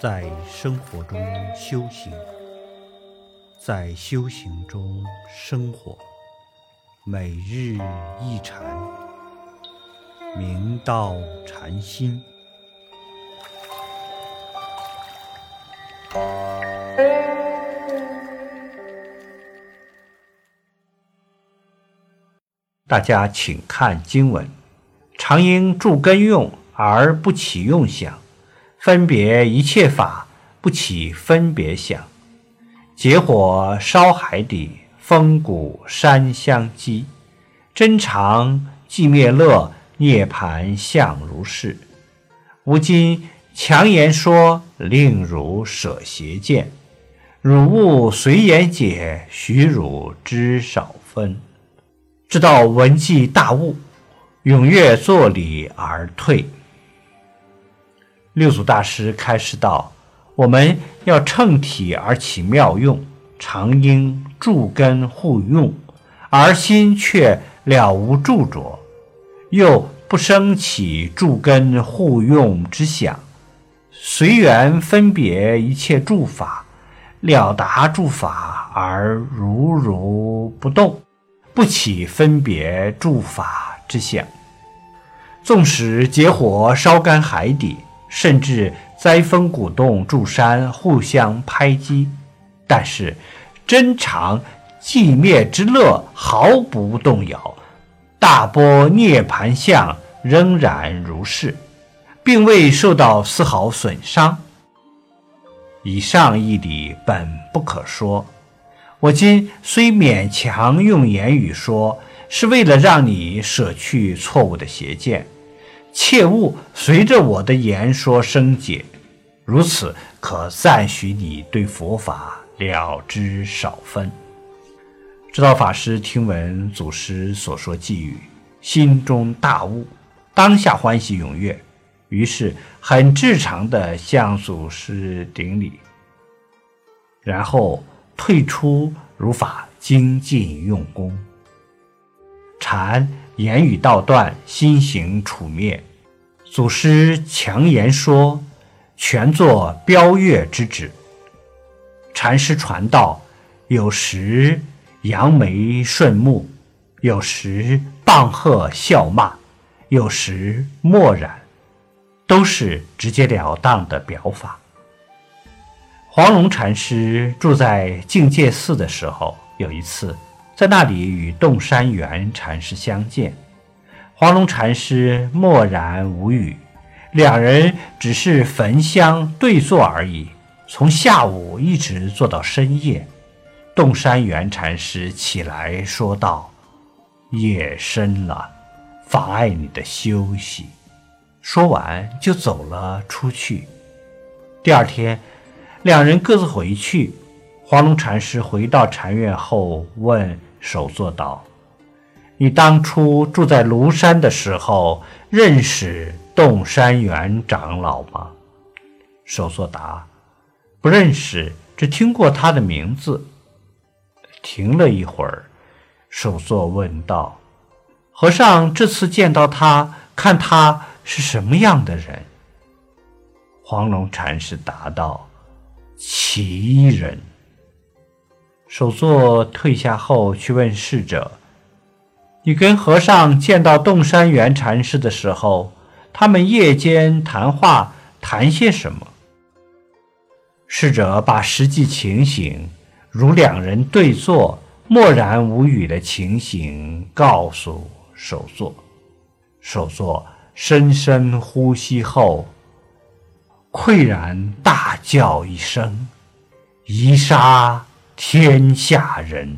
在生活中修行，在修行中生活，每日一禅，明道禅心。大家请看经文：常应助根用而不起用想，分别一切法，不起分别想。结火烧海底，风鼓山相击。真常寂灭乐，涅盘相如是。吾今强言说，令汝舍邪见。汝勿随言解，许汝知少分。知道闻记大悟，踊跃作礼而退。六祖大师开示道：我们要乘体而起妙用，常应助根互用，而心却了无著着，又不生起助根互用之想，随缘分别一切诸法，了达诸法而如如不动，不起分别诸法之想。纵使结火烧干海底，甚至灾风鼓动诸山，互相拍击，但是真常寂灭之乐毫不动摇，大波涅盘相仍然如是，并未受到丝毫损伤。以上义理本不可说，我今虽勉强用言语说，是为了让你舍去错误的邪见，切勿随着我的言说生解，如此可暂许你对佛法了知少分。知道法师听闻祖师所说寄语，心中大悟，当下欢喜踊跃，于是很至诚地向祖师顶礼，然后退出如法，精进用功。禅言语道断，心行处灭。祖师强言说，全作标月之旨。禅师传道，有时扬眉顺目，有时棒喝笑骂，有时默然，都是直截了当的表法。黄龙禅师住在净界寺的时候，有一次在那里与洞山元禅师相见，黄龙禅师默然无语，两人只是焚香对坐而已，从下午一直坐到深夜。洞山元禅师起来说道：夜深了，妨碍你的休息。说完就走了出去。第二天，两人各自回去。黄龙禅师回到禅院后问首座道：你当初住在庐山的时候，认识洞山元长老吗？首座答：不认识，只听过他的名字。停了一会儿，首座问道：和尚这次见到他，看他是什么样的人？黄龙禅师答道：奇异人。首座退下后去问侍者：你跟和尚见到洞山元禅师的时候，他们夜间谈话谈些什么？侍者把实际情形，如两人对坐默然无语的情形告诉首座。首座深深呼吸后，喟然大叫一声：一杀天下人！